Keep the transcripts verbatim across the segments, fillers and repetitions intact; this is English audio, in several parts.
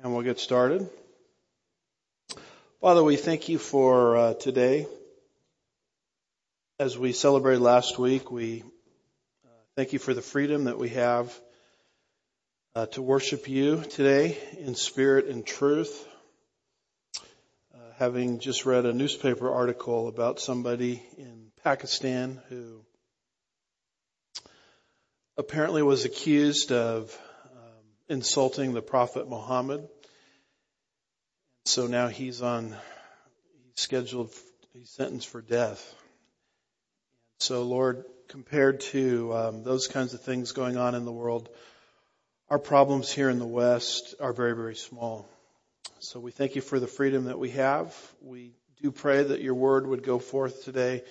And we'll get started. Father, we thank you for uh, today. As we celebrated last week, we uh, thank you for the freedom that we have uh, to worship you today in spirit and truth. Uh, having just read a newspaper article about somebody in Pakistan who apparently was accused of insulting the Prophet Muhammad. So now he's on, he's scheduled, he's sentenced for death. So Lord, compared to um, those kinds of things going on in the world, our problems here in the West are very, very small. So we thank you for the freedom that we have. We do pray that your word would go forth today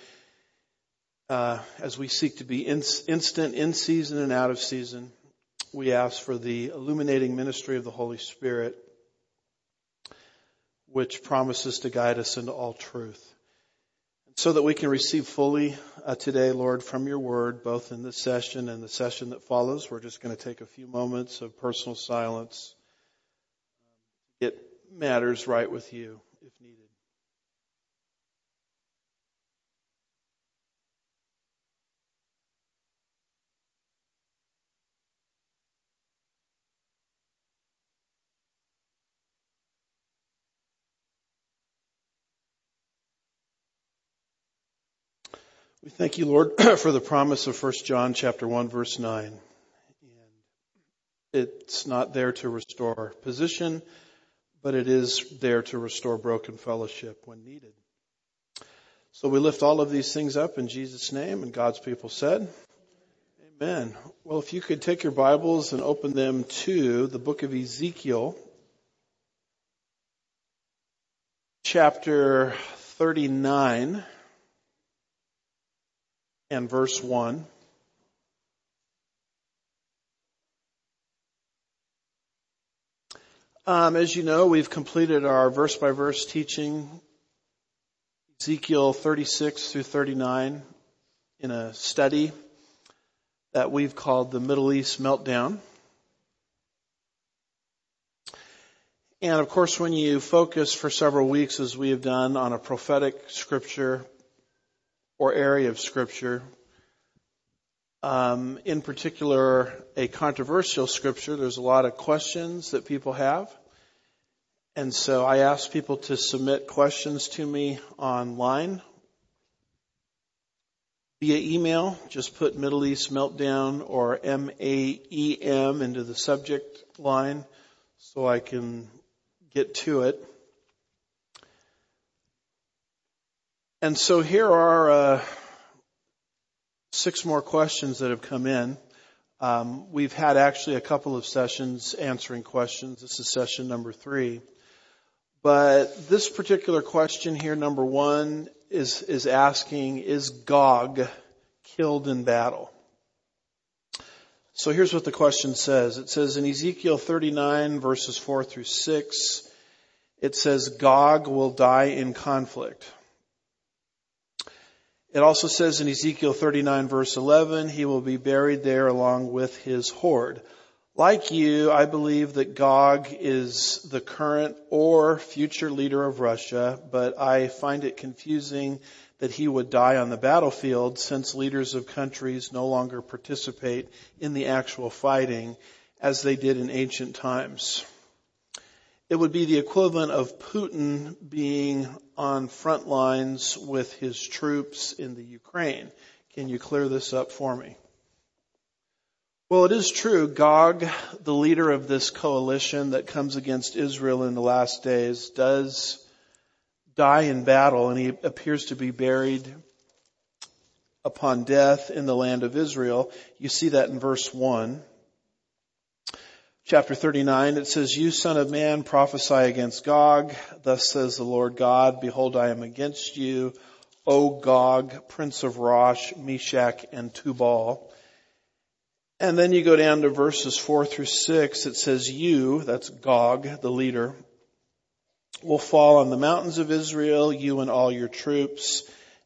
uh, as we seek to be in, instant, in season and out of season. We ask for the illuminating ministry of the Holy Spirit, which promises to guide us into all truth, so that we can receive fully uh, today, Lord, from your word, both in this session and the session that follows. We're just going to take a few moments of personal silence to get matters right with you, if needed. We thank you, Lord, for the promise of First John chapter one, verse nine. And it's not there to restore position, but it is there to restore broken fellowship when needed. So we lift all of these things up in Jesus' name, and God's people said, amen. Well, if you could take your Bibles and open them to the book of Ezekiel, chapter thirty-nine. And verse one. Um, as you know, we've completed our verse-by-verse teaching, Ezekiel thirty-six through thirty-nine, in a study that we've called the Middle East Meltdown. And of course, when you focus for several weeks, as we have done, on a prophetic scripture or area of scripture, um, in particular a controversial scripture, there's a lot of questions that people have. And so I ask people to submit questions to me online via email. Just put Middle East Meltdown or M A E M into the subject line so I can get to it. And so here are uh, six more questions that have come in. Um, we've had actually a couple of sessions answering questions. This is session number three. But this particular question here, number one, is, is asking, is Gog killed in battle? So here's what the question says. It says in Ezekiel thirty-nine, verses four through six, it says, Gog will die in conflict. It also says in Ezekiel thirty-nine, verse eleven, he will be buried there along with his horde. Like you, I believe that Gog is the current or future leader of Russia, but I find it confusing that he would die on the battlefield since leaders of countries no longer participate in the actual fighting as they did in ancient times. It would be the equivalent of Putin being on front lines with his troops in the Ukraine. Can you clear this up for me? Well, it is true. Gog, the leader of this coalition that comes against Israel in the last days, does die in battle, and he appears to be buried upon death in the land of Israel. You see that in verse one. Chapter thirty-nine, it says, you, son of man, prophesy against Gog. Thus says the Lord God, behold, I am against you, O Gog, prince of Rosh, Meshach, and Tubal. And then you go down to verses four through six. It says, you, that's Gog, the leader, will fall on the mountains of Israel, you and all your troops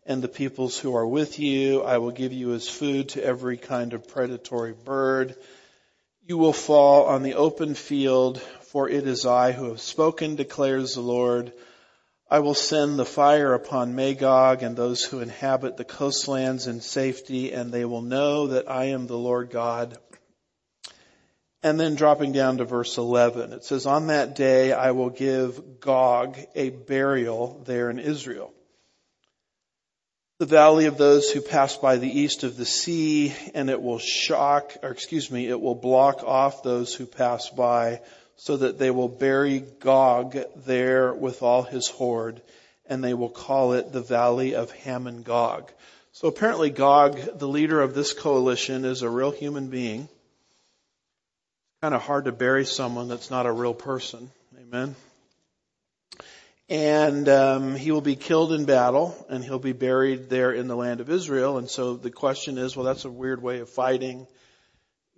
and the peoples who are with you. I will give you as food to every kind of predatory bird. You will fall on the open field, for it is I who have spoken, declares the Lord. I will send the fire upon Magog and those who inhabit the coastlands in safety, and they will know that I am the Lord God. And then dropping down to verse eleven, it says, on that day I will give Gog a burial there in Israel, the valley of those who pass by the east of the sea, and it will shock, or excuse me, it will block off those who pass by, so that they will bury Gog there with all his horde, and they will call it the valley of Ham and Gog. So apparently Gog, the leader of this coalition, is a real human being. Kind of hard to bury someone that's not a real person. Amen. And um, he will be killed in battle, and he'll be buried there in the land of Israel. And so the question is, well, that's a weird way of fighting.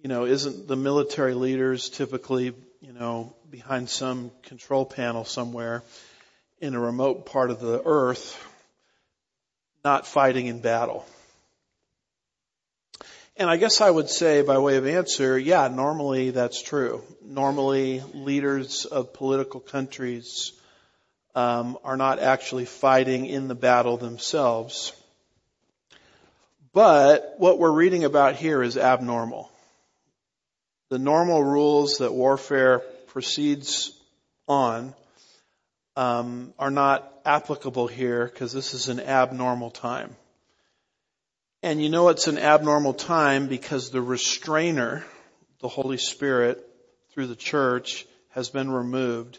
You know, isn't the military leaders typically, you know, behind some control panel somewhere in a remote part of the earth, not fighting in battle? And I guess I would say, by way of answer, yeah, normally that's true. Normally, leaders of political countries um, are not actually fighting in the battle themselves. But what we're reading about here is abnormal. The normal rules that warfare proceeds on um, are not applicable here, because this is an abnormal time. And you know it's an abnormal time because the restrainer, the Holy Spirit, through the church, has been removed.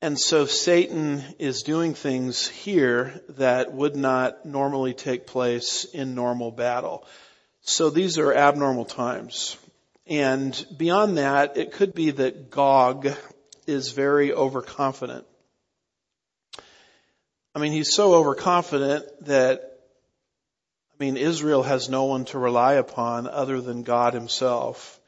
And so Satan is doing things here that would not normally take place in normal battle. So these are abnormal times. And beyond that, it could be that Gog is very overconfident. I mean, he's so overconfident that I mean, Israel has no one to rely upon other than God himself.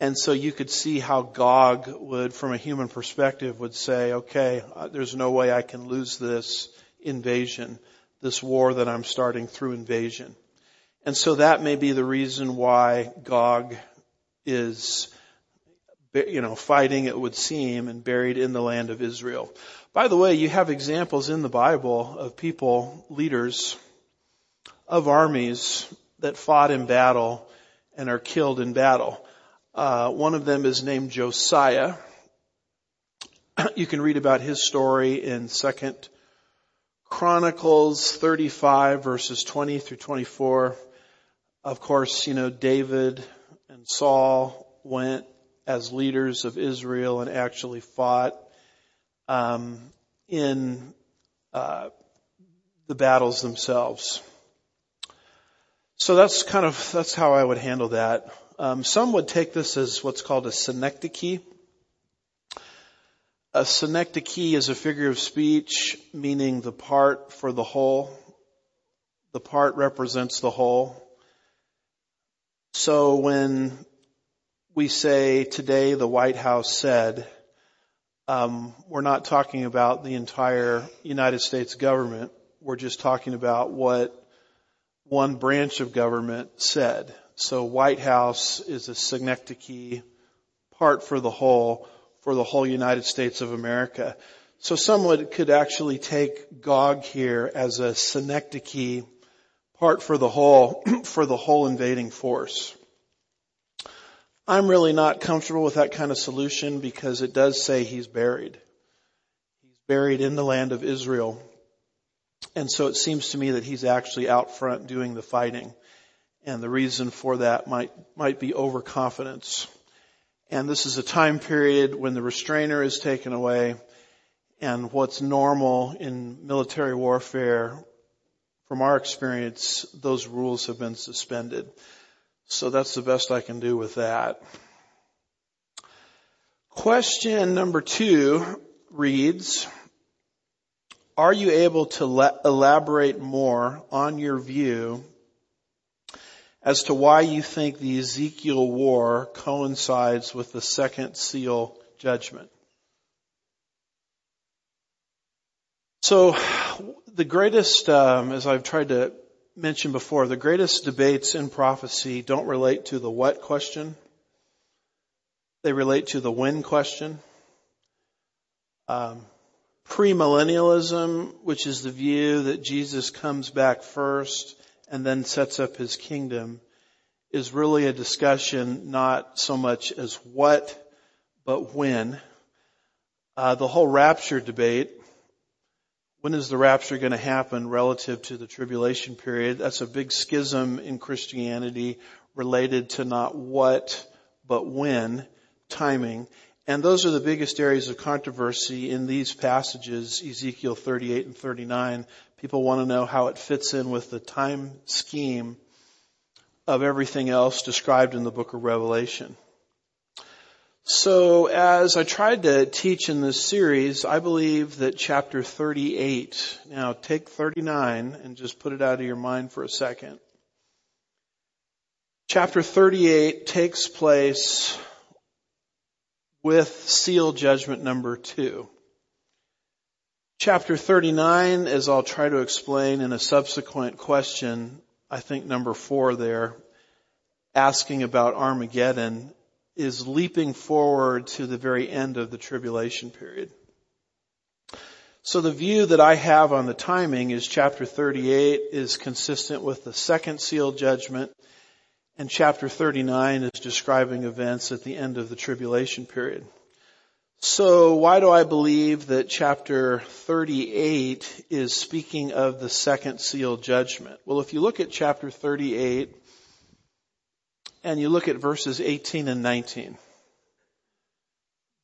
And so you could see how Gog would, from a human perspective, would say, okay, there's no way I can lose this invasion, this war that I'm starting through invasion. And so that may be the reason why Gog is, you know, fighting, it would seem, and buried in the land of Israel. By the way, you have examples in the Bible of people, leaders, of armies that fought in battle and are killed in battle. Uh, one of them is named Josiah. You can read about his story in Second Chronicles thirty-five, verses twenty through twenty-four. Of course, you know, David and Saul went as leaders of Israel and actually fought um, in uh, the battles themselves. So that's kind of, that's how I would handle that. Um, some would take this as what's called a synecdoche. A synecdoche is a figure of speech meaning the part for the whole. The part represents the whole. So when we say today the White House said, um, we're not talking about the entire United States government. We're just talking about what one branch of government said. So White House is a synecdoche, part for the whole, for the whole United States of America. So someone could actually take Gog here as a synecdoche, part for the whole, for the whole invading force. I'm really not comfortable with that kind of solution, because it does say he's buried. He's buried in the land of Israel. And so it seems to me that he's actually out front doing the fighting. And the reason for that might might be overconfidence. And this is a time period when the restrainer is taken away. And what's normal in military warfare, from our experience, those rules have been suspended. So that's the best I can do with that. Question number two reads, are you able to le- elaborate more on your view as to why you think the Ezekiel war coincides with the second seal judgment? So the greatest, um, as I've tried to mention before, the greatest debates in prophecy don't relate to the what question. They relate to the when question. Um, premillennialism, which is the view that Jesus comes back first and then sets up his kingdom, is really a discussion not so much as what, but when. Uh, the whole rapture debate, when is the rapture going to happen relative to the tribulation period? That's a big schism in Christianity related to not what, but when, timing. And those are the biggest areas of controversy in these passages, Ezekiel thirty-eight and thirty-nine. People want to know how it fits in with the time scheme of everything else described in the book of Revelation. So as I tried to teach in this series, I believe that chapter thirty-eight, now take thirty-nine and just put it out of your mind for a second. Chapter thirty-eight takes place with seal judgment number two. Chapter thirty-nine, as I'll try to explain in a subsequent question, I think number four there, asking about Armageddon, is leaping forward to the very end of the tribulation period. So the view that I have on the timing is chapter thirty-eight is consistent with the second seal judgment, and chapter thirty-nine is describing events at the end of the tribulation period. So why do I believe that chapter thirty-eight is speaking of the second seal judgment? Well, if you look at chapter thirty-eight, and you look at verses eighteen and nineteen.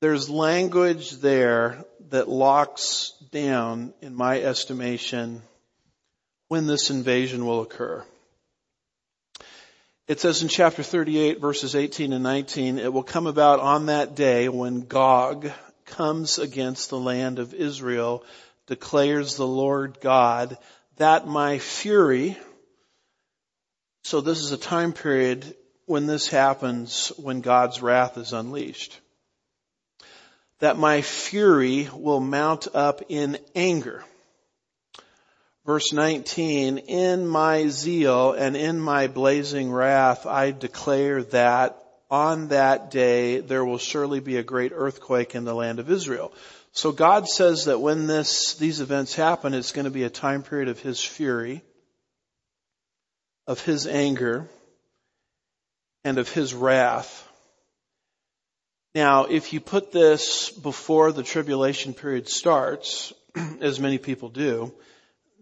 There's language there that locks down, in my estimation, when this invasion will occur. It says in chapter thirty-eight, verses eighteen and nineteen, it will come about on that day when Gog comes against the land of Israel, declares the Lord God, that my fury, so this is a time period when this happens, when God's wrath is unleashed, that my fury will mount up in anger. Verse nineteen, in my zeal and in my blazing wrath, I declare that on that day there will surely be a great earthquake in the land of Israel. So God says that when this, these events happen, it's going to be a time period of his fury, of his anger, and of his wrath. Now, if you put this before the tribulation period starts, as many people do,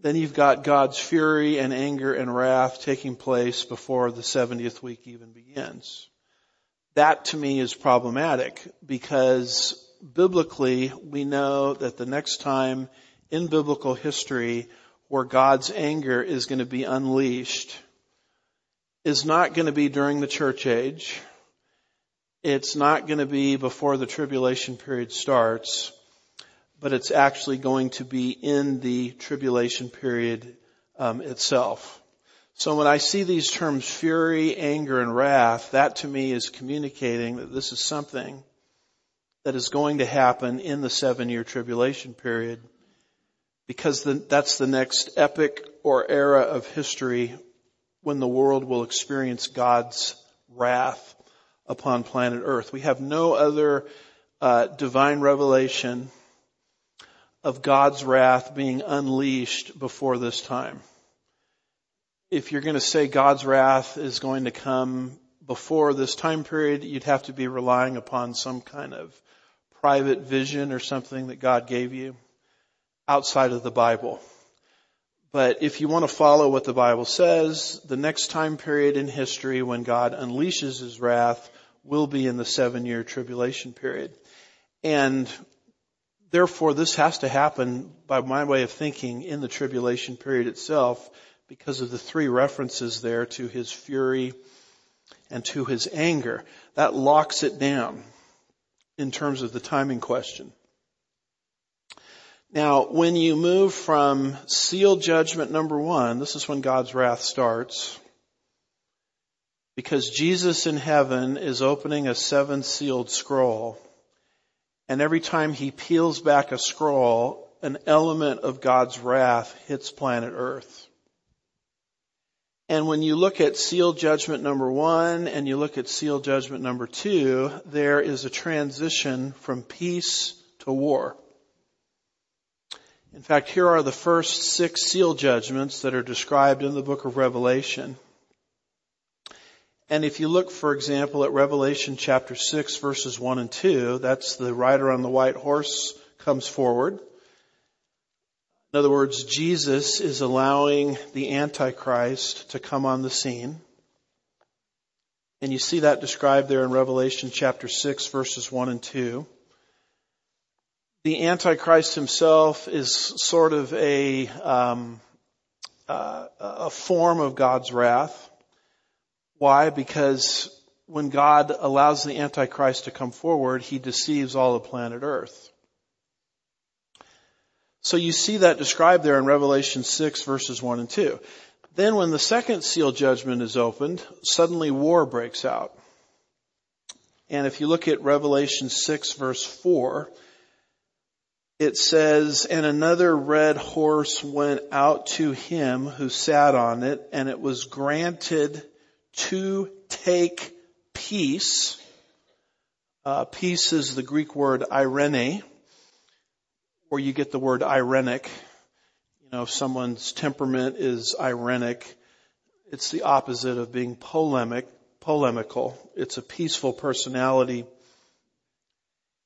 then you've got God's fury and anger and wrath taking place before the seventieth week even begins. That to me is problematic because biblically we know that the next time in biblical history where God's anger is going to be unleashed is not going to be during the church age. It's not going to be before the tribulation period starts, but it's actually going to be in the tribulation period um, itself. So when I see these terms, fury, anger, and wrath, that to me is communicating that this is something that is going to happen in the seven-year tribulation period because the, that's the next epoch or era of history when the world will experience God's wrath upon planet Earth. We have no other uh, divine revelation of God's wrath being unleashed before this time. If you're going to say God's wrath is going to come before this time period, you'd have to be relying upon some kind of private vision or something that God gave you outside of the Bible. But if you want to follow what the Bible says, the next time period in history when God unleashes his wrath will be in the seven-year tribulation period. And therefore, this has to happen, by my way of thinking, in the tribulation period itself because of the three references there to his fury and to his anger. That locks it down in terms of the timing question. Now, when you move from seal judgment number one, this is when God's wrath starts, because Jesus in heaven is opening a seven-sealed scroll, and every time he peels back a scroll, an element of God's wrath hits planet Earth. And when you look at seal judgment number one and you look at seal judgment number two, there is a transition from peace to war. In fact, here are the first six seal judgments that are described in the book of Revelation. And if you look, for example, at Revelation chapter six, verses one and two, that's the rider on the white horse comes forward. In other words, Jesus is allowing the Antichrist to come on the scene. And you see that described there in Revelation chapter six, verses one and two. The Antichrist himself is sort of a, um, uh, a form of God's wrath. Why? Because when God allows the Antichrist to come forward, he deceives all of planet Earth. So you see that described there in Revelation six, verses one and two. Then when the second seal judgment is opened, suddenly war breaks out. And if you look at Revelation six, verse four, it says, "And another red horse went out to him who sat on it, and it was granted to take peace." Uh, peace is the Greek word irene, or you get the word irenic. You know, if someone's temperament is irenic, it's the opposite of being polemic, polemical. It's a peaceful personality.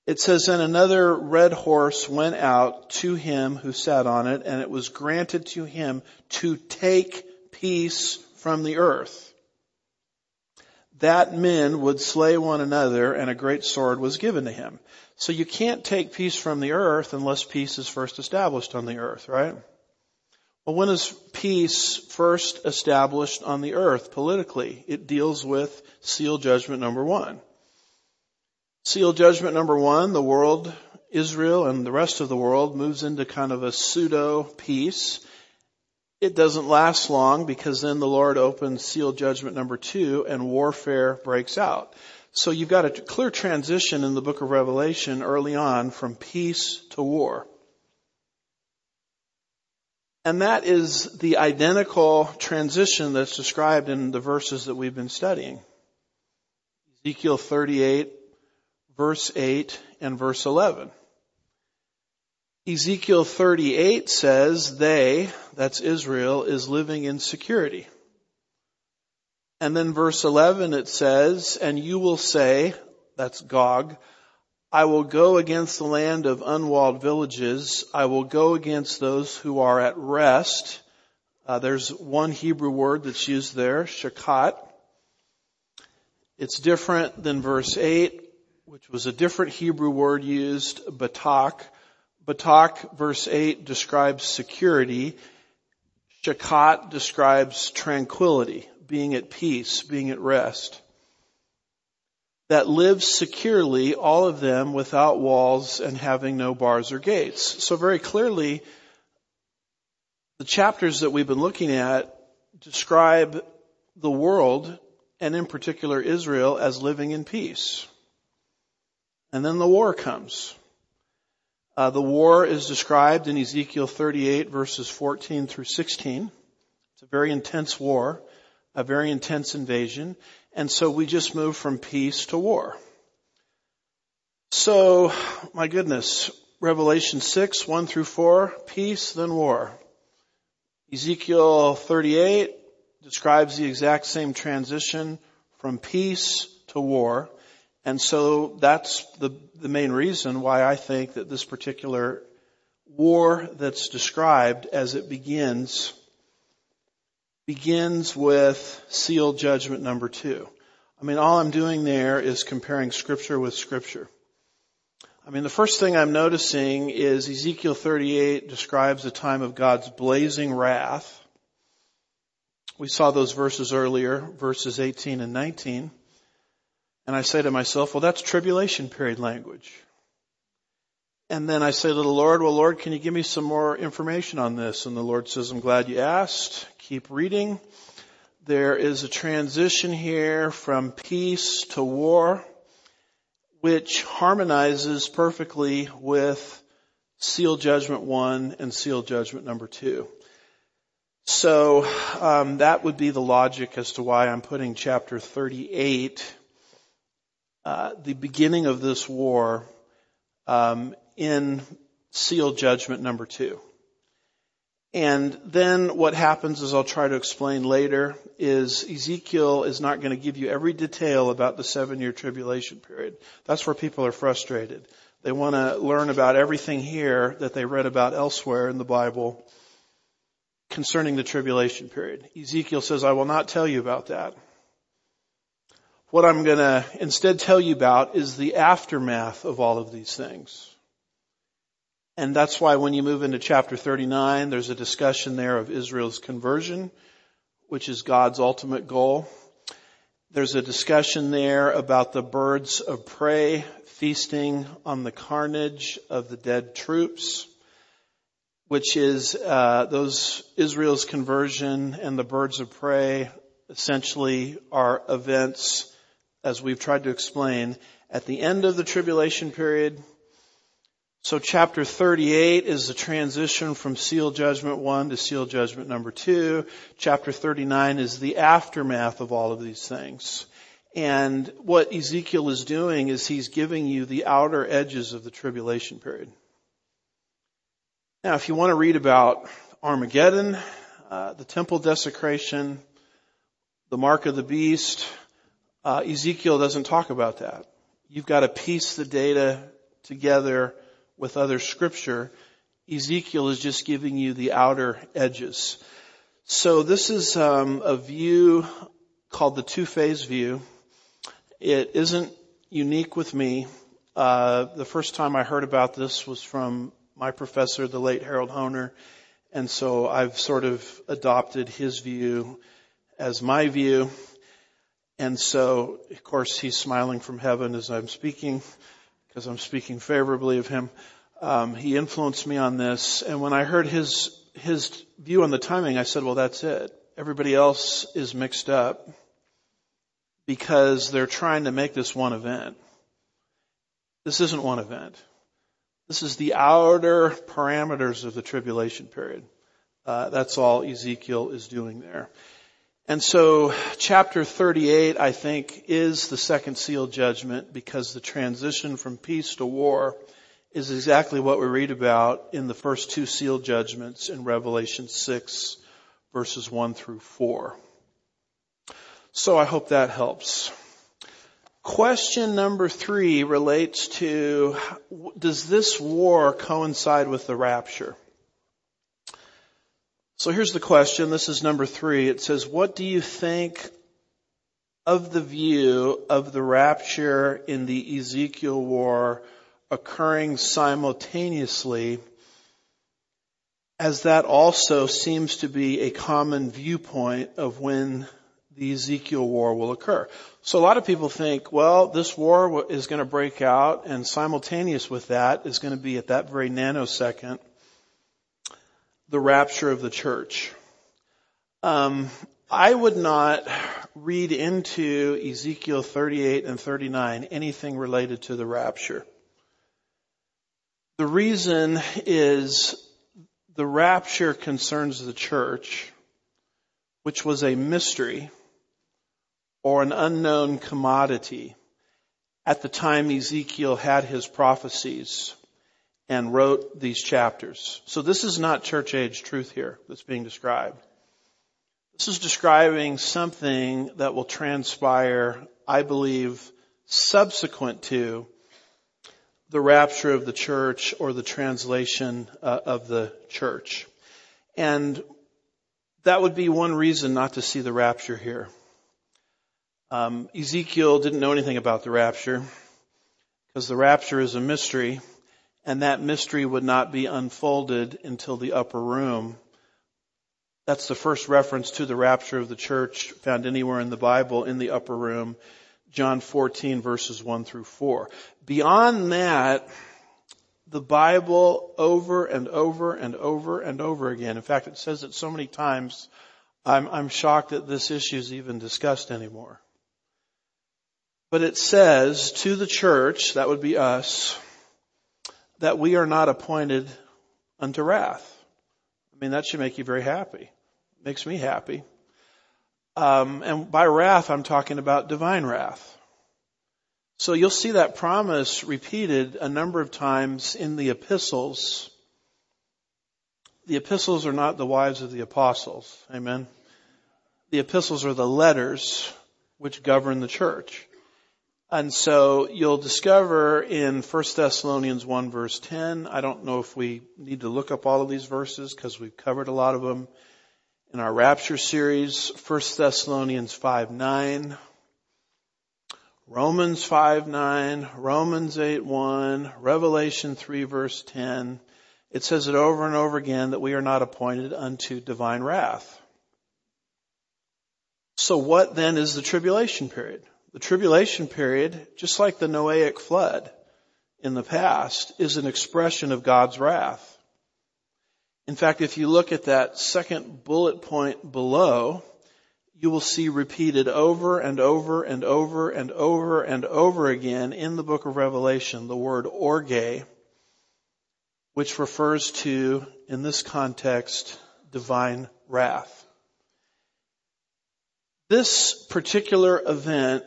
It says, "And another red horse went out to him who sat on it, and it was granted to him to take peace from the earth, that men would slay one another, and a great sword was given to him." So you can't take peace from the earth unless peace is first established on the earth, right? Well, when is peace first established on the earth politically? It deals with seal judgment number one. Seal judgment number one, the world, Israel and the rest of the world, moves into kind of a pseudo peace. It doesn't last long, because then the Lord opens seal judgment number two and warfare breaks out. So you've got a clear transition in the book of Revelation early on from peace to war. And that is the identical transition that's described in the verses that we've been studying. Ezekiel thirty-eight, verse eight and verse eleven. Ezekiel thirty-eight says they, that's Israel, is living in security. And then verse eleven, it says, "And you will say," that's Gog, "I will go against the land of unwalled villages. I will go against those who are at rest." Uh, there's one Hebrew word that's used there, shakat. It's different than verse eight, which was a different Hebrew word used, batak. Batak, verse eight, describes security. Shakat describes tranquility, being at peace, being at rest. "That lives securely, all of them without walls and having no bars or gates." So very clearly, the chapters that we've been looking at describe the world, and in particular Israel, as living in peace. And then the war comes. Uh, the war is described in Ezekiel thirty-eight, verses fourteen through sixteen. It's a very intense war, a very intense invasion. And so we just move from peace to war. So, my goodness, Revelation six, one through four, peace, then war. Ezekiel thirty-eight describes the exact same transition from peace to war. And so that's the, the main reason why I think that this particular war that's described as it begins begins with seal judgment number two. I mean, all I'm doing there is comparing scripture with scripture. I mean, the first thing I'm noticing is Ezekiel thirty-eight describes the time of God's blazing wrath. We saw those verses earlier, verses eighteen and nineteen. And I say to myself, well, that's tribulation period language. And then I say to the Lord, well, Lord, can you give me some more information on this? And the Lord says, I'm glad you asked. Keep reading. There is a transition here from peace to war, which harmonizes perfectly with seal judgment one and seal judgment number two. So um, that would be the logic as to why I'm putting chapter thirty-eight, uh, the beginning of this war, um, in seal judgment number two. And then what happens, as I'll try to explain later, is Ezekiel is not going to give you every detail about the seven-year tribulation period. That's where people are frustrated. They want to learn about everything here that they read about elsewhere in the Bible concerning the tribulation period. Ezekiel says, I will not tell you about that. What I'm going to instead tell you about is the aftermath of all of these things. And that's why when you move into chapter thirty-nine, there's a discussion there of Israel's conversion, which is God's ultimate goal. There's a discussion there about the birds of prey feasting on the carnage of the dead troops, which is uh those Israel's conversion and the birds of prey essentially are events, as we've tried to explain, at the end of the tribulation period. So chapter thirty-eight is the transition from seal judgment one to seal judgment number two. Chapter thirty-nine is the aftermath of all of these things. And what Ezekiel is doing is he's giving you the outer edges of the tribulation period. Now, if you want to read about Armageddon, uh, the temple desecration, the mark of the beast, uh, Ezekiel doesn't talk about that. You've got to piece the data together with other scripture. Ezekiel is just giving you the outer edges. So this is um, a view called the two-phase view. It isn't unique with me. Uh, the first time I heard about this was from my professor, the late Harold Hohner, and so I've sort of adopted his view as my view. And so, of course, he's smiling from heaven as I'm speaking, because I'm speaking favorably of him. Um, he influenced me on this. And when I heard his his view on the timing, I said, well, that's it. Everybody else is mixed up because they're trying to make this one event. This isn't one event. This is the outer parameters of the tribulation period. Uh, that's all Ezekiel is doing there. And so chapter thirty-eight, I think, is the second seal judgment, because the transition from peace to war is exactly what we read about in the first two seal judgments in Revelation six, verses one through four. So I hope that helps. Question number three relates to, does this war coincide with the rapture? So here's the question. This is number three. It says, what do you think of the view of the rapture in the Ezekiel war occurring simultaneously, as that also seems to be a common viewpoint of when the Ezekiel war will occur? So a lot of people think, well, this war is going to break out, and simultaneous with that is going to be, at that very nanosecond, the rapture of the church. Um, I would not read into Ezekiel thirty-eight and thirty-nine anything related to the rapture. The reason is the rapture concerns the church, which was a mystery or an unknown commodity at the time Ezekiel had his prophecies and wrote these chapters. So this is not church age truth here that's being described. This is describing something that will transpire, I believe, subsequent to the rapture of the church, or the translation uh, of the church. And that would be one reason not to see the rapture here. Um, Ezekiel didn't know anything about the rapture, because the rapture is a mystery. And that mystery would not be unfolded until the upper room. That's the first reference to the rapture of the church found anywhere in the Bible, in the upper room, John fourteen, verses one through four. Beyond that, the Bible over and over and over and over again. In fact, it says it so many times, I'm, I'm shocked that this issue is even discussed anymore. But it says to the church, that would be us, that we are not appointed unto wrath. I mean, that should make you very happy. Makes me happy. Um, and by wrath, I'm talking about divine wrath. So you'll see that promise repeated a number of times in the epistles. The epistles are not the wives of the apostles. Amen. The epistles are the letters which govern the church. And so you'll discover in First Thessalonians one verse ten, I don't know if we need to look up all of these verses because we've covered a lot of them in our rapture series, First Thessalonians five nine, Romans five nine, Romans eight one, Revelation three verse ten. It says it over and over again that we are not appointed unto divine wrath. So what then is the tribulation period? The tribulation period, just like the Noahic flood in the past, is an expression of God's wrath. In fact, if you look at that second bullet point below, you will see repeated over and over and over and over and over again in the book of Revelation the word orge, which refers to, in this context, divine wrath. This particular event,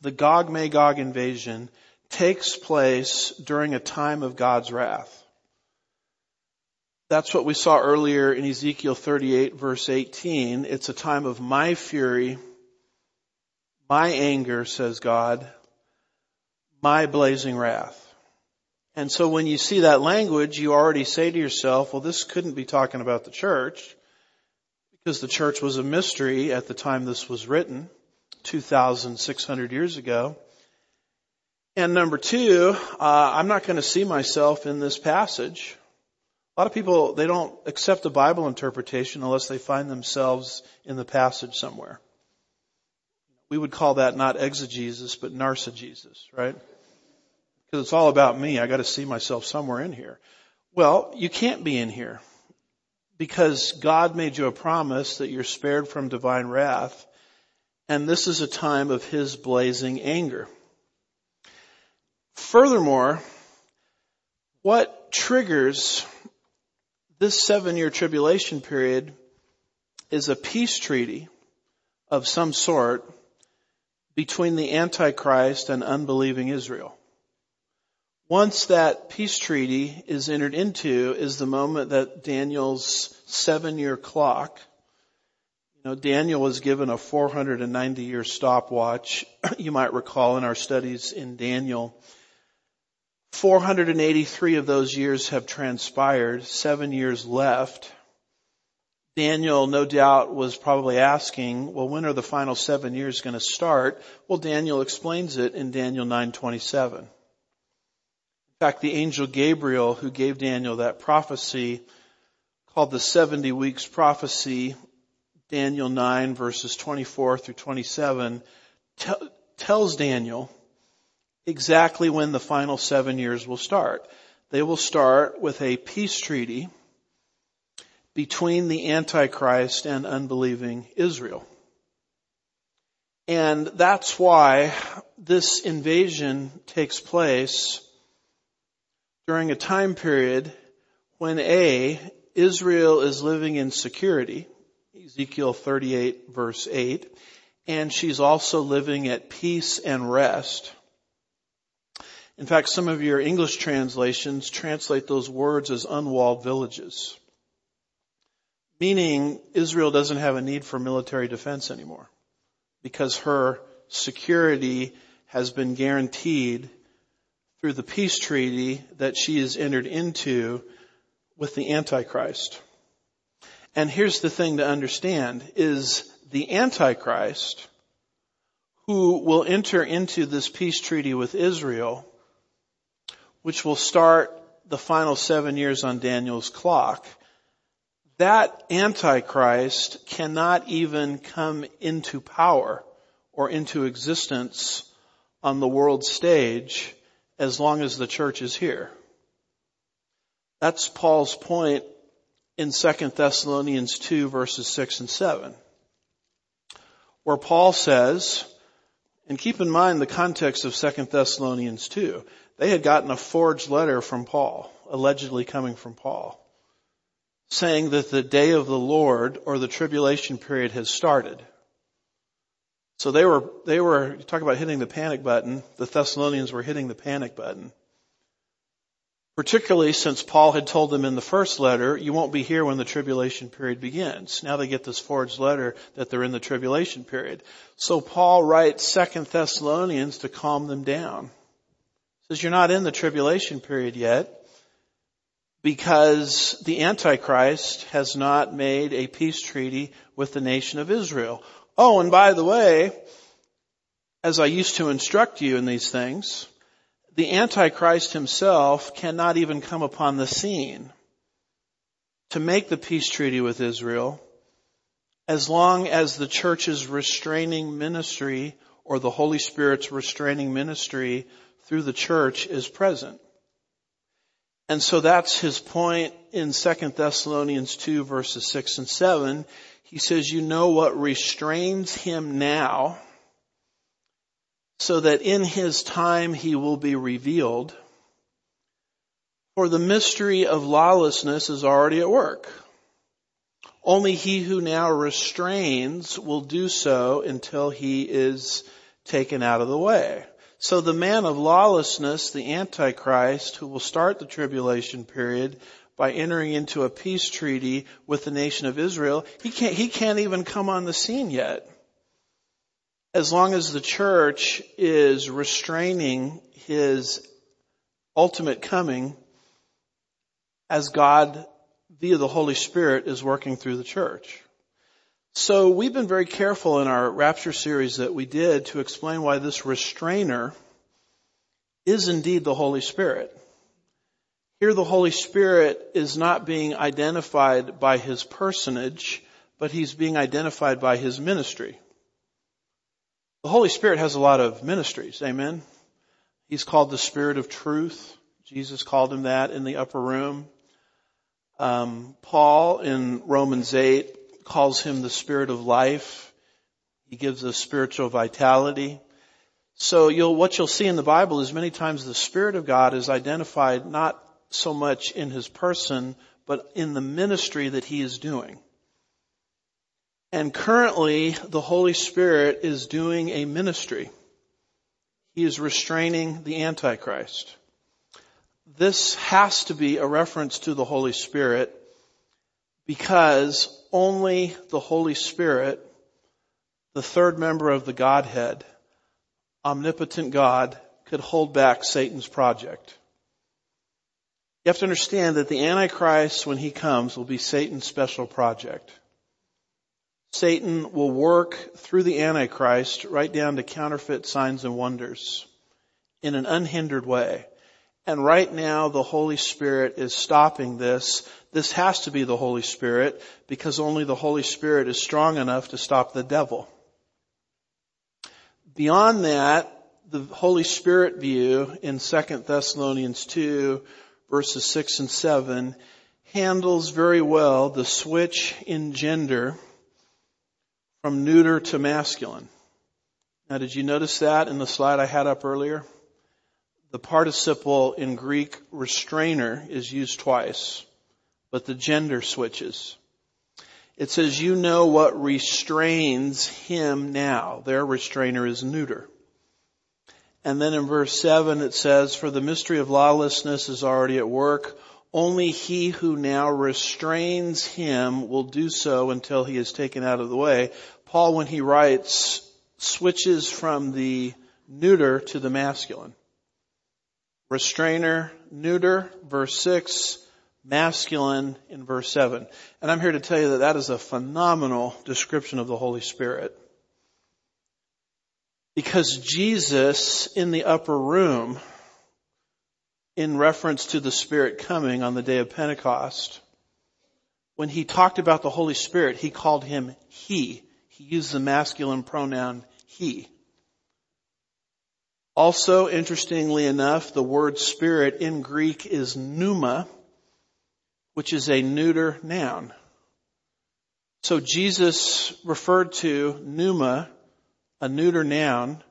the Gog-Magog invasion, takes place during a time of God's wrath. That's what we saw earlier in Ezekiel thirty-eight, verse eighteen. It's a time of my fury, my anger, says God, my blazing wrath. And so when you see that language, you already say to yourself, well, this couldn't be talking about the church, because the church was a mystery at the time this was written, two thousand six hundred years ago. And number two, uh, I'm not going to see myself in this passage. A lot of people, they don't accept the Bible interpretation unless they find themselves in the passage somewhere. We would call that not exegesis, but narcissus, right? Because it's all about me. I got to see myself somewhere in here. Well, you can't be in here, because God made you a promise that you're spared from divine wrath, and this is a time of his blazing anger. Furthermore, what triggers this seven-year tribulation period is a peace treaty of some sort between the Antichrist and unbelieving Israel. Once that peace treaty is entered into is the moment that Daniel's seven-year clock, you know, Daniel was given a four hundred ninety year stopwatch, you might recall in our studies in Daniel. four hundred eighty-three of those years have transpired, seven years left. Daniel, no doubt, was probably asking, well, when are the final seven years going to start? Well, Daniel explains it in Daniel nine twenty-seven. In fact, the angel Gabriel, who gave Daniel that prophecy called the seventy weeks prophecy, Daniel nine verses twenty-four through twenty-seven, t- tells Daniel exactly when the final seven years will start. They will start with a peace treaty between the Antichrist and unbelieving Israel. And that's why this invasion takes place during a time period when A, Israel is living in security, Ezekiel thirty-eight verse eight, and she's also living at peace and rest. In fact, some of your English translations translate those words as unwalled villages, meaning Israel doesn't have a need for military defense anymore because her security has been guaranteed through the peace treaty that she has entered into with the Antichrist. And here's the thing to understand, is the Antichrist, who will enter into this peace treaty with Israel, which will start the final seven years on Daniel's clock, that Antichrist cannot even come into power or into existence on the world stage as long as the church is here. That's Paul's point in Second Thessalonians two verses six and seven, where Paul says, and keep in mind the context of Second Thessalonians two, they had gotten a forged letter from Paul, allegedly coming from Paul, saying that the day of the Lord or the tribulation period has started. So they were, they were, you talk about hitting the panic button. The Thessalonians were hitting the panic button. Particularly since Paul had told them in the first letter, you won't be here when the tribulation period begins. Now they get this forged letter that they're in the tribulation period. So Paul writes Second Thessalonians to calm them down. He says, you're not in the tribulation period yet because the Antichrist has not made a peace treaty with the nation of Israel. Oh, and by the way, as I used to instruct you in these things, the Antichrist himself cannot even come upon the scene to make the peace treaty with Israel as long as the church's restraining ministry or the Holy Spirit's restraining ministry through the church is present. And so that's his point in Second Thessalonians two verses six and seven. He says, you know what restrains him now, so that in his time he will be revealed. For the mystery of lawlessness is already at work. Only he who now restrains will do so until he is taken out of the way. So the man of lawlessness, the Antichrist, who will start the tribulation period by entering into a peace treaty with the nation of Israel, he can't, he can't even come on the scene yet. As long as the church is restraining his ultimate coming as God via the Holy Spirit is working through the church. So we've been very careful in our rapture series that we did to explain why this restrainer is indeed the Holy Spirit. Here the Holy Spirit is not being identified by his personage, but he's being identified by his ministry. The Holy Spirit has a lot of ministries, amen? He's called the Spirit of Truth. Jesus called him that in the upper room. Um, Paul in Romans eight calls him the Spirit of Life. He gives us spiritual vitality. So you'll, what you'll see in the Bible is many times the Spirit of God is identified not so much in his person, but in the ministry that he is doing. And currently, the Holy Spirit is doing a ministry. He is restraining the Antichrist. This has to be a reference to the Holy Spirit because only the Holy Spirit, the third member of the Godhead, omnipotent God, could hold back Satan's project. You have to understand that the Antichrist, when he comes, will be Satan's special project. Satan will work through the Antichrist right down to counterfeit signs and wonders in an unhindered way. And right now the Holy Spirit is stopping this. This has to be the Holy Spirit because only the Holy Spirit is strong enough to stop the devil. Beyond that, the Holy Spirit view in Second Thessalonians two verses six and seven handles very well the switch in gender from neuter to masculine. Now, did you notice that in the slide I had up earlier? The participle in Greek restrainer is used twice, but the gender switches. It says, you know what restrains him now. Their restrainer is neuter. And then in verse seven it says, for the mystery of lawlessness is already at work. Only he who now restrains him will do so until he is taken out of the way. Paul, when he writes, switches from the neuter to the masculine. Restrainer, neuter, verse six, masculine in verse seven. And I'm here to tell you that that is a phenomenal description of the Holy Spirit. Because Jesus in the upper room, in reference to the Spirit coming on the day of Pentecost, when he talked about the Holy Spirit, he called him he. He used the masculine pronoun he. Also, interestingly enough, the word Spirit in Greek is pneuma, which is a neuter noun. So Jesus referred to pneuma, a neuter noun,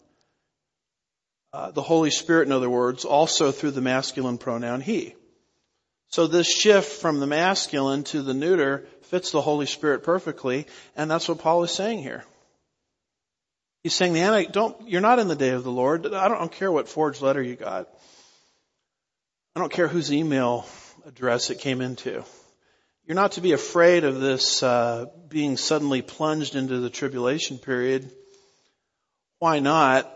Uh, the Holy Spirit, in other words, also through the masculine pronoun he. So this shift from the masculine to the neuter fits the Holy Spirit perfectly, and that's what Paul is saying here. He's saying, the anti- don't, you're not in the day of the Lord. I don't, I don't care what forged letter you got. I don't care whose email address it came into. You're not to be afraid of this uh, being suddenly plunged into the tribulation period. Why not?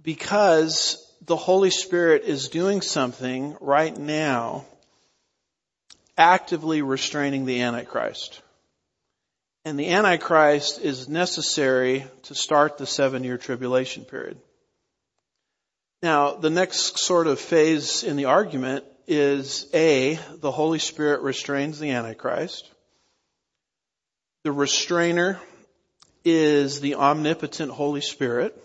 Because the Holy Spirit is doing something right now, actively restraining the Antichrist. And the Antichrist is necessary to start the seven-year tribulation period. Now, the next sort of phase in the argument is A, the Holy Spirit restrains the Antichrist. The restrainer is the omnipotent Holy Spirit.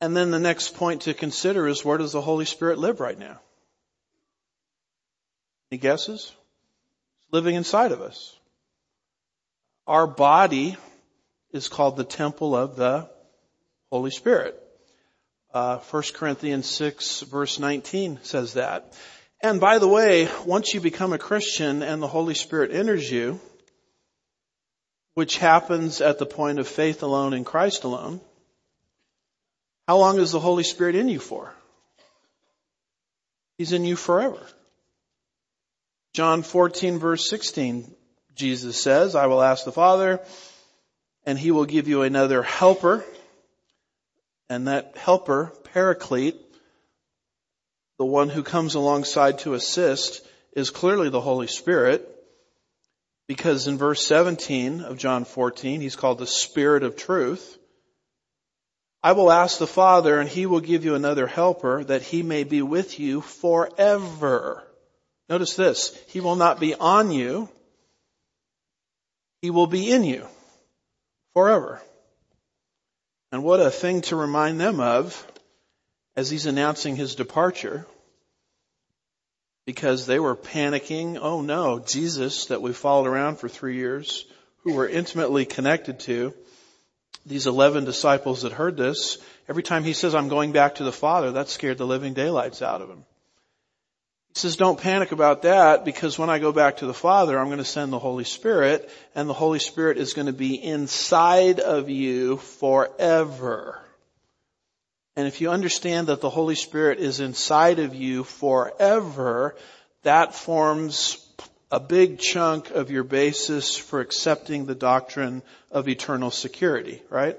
And then the next point to consider is, where does the Holy Spirit live right now? Any guesses? It's living inside of us. Our body is called the temple of the Holy Spirit. Uh, First Corinthians six verse nineteen says that. And by the way, once you become a Christian and the Holy Spirit enters you, which happens at the point of faith alone in Christ alone, how long is the Holy Spirit in you for? He's in you forever. John fourteen verse sixteen, Jesus says, I will ask the Father, and he will give you another helper. And that helper, Paraclete, the one who comes alongside to assist, is clearly the Holy Spirit. Because in verse seventeen of John fourteen, he's called the Spirit of Truth. I will ask the Father, and he will give you another helper, that he may be with you forever. Notice this. He will not be on you. He will be in you forever. And what a thing to remind them of as he's announcing his departure, because they were panicking. Oh no, Jesus that we followed around for three years, who were intimately connected to, these eleven disciples that heard this, every time he says, I'm going back to the Father, that scared the living daylights out of him. He says, don't panic about that, because when I go back to the Father, I'm going to send the Holy Spirit, and the Holy Spirit is going to be inside of you forever. And if you understand that the Holy Spirit is inside of you forever, that forms a big chunk of your basis for accepting the doctrine of eternal security, right?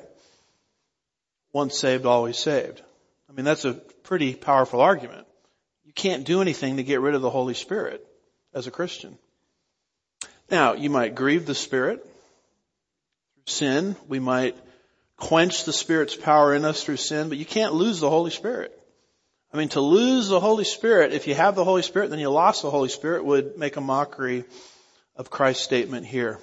Once saved, always saved. I mean, that's a pretty powerful argument. You can't do anything to get rid of the Holy Spirit as a Christian. Now, you might grieve the Spirit through sin. We might quench the Spirit's power in us through sin, but you can't lose the Holy Spirit. I mean, to lose the Holy Spirit, if you have the Holy Spirit, then you lost the Holy Spirit, would make a mockery of Christ's statement here.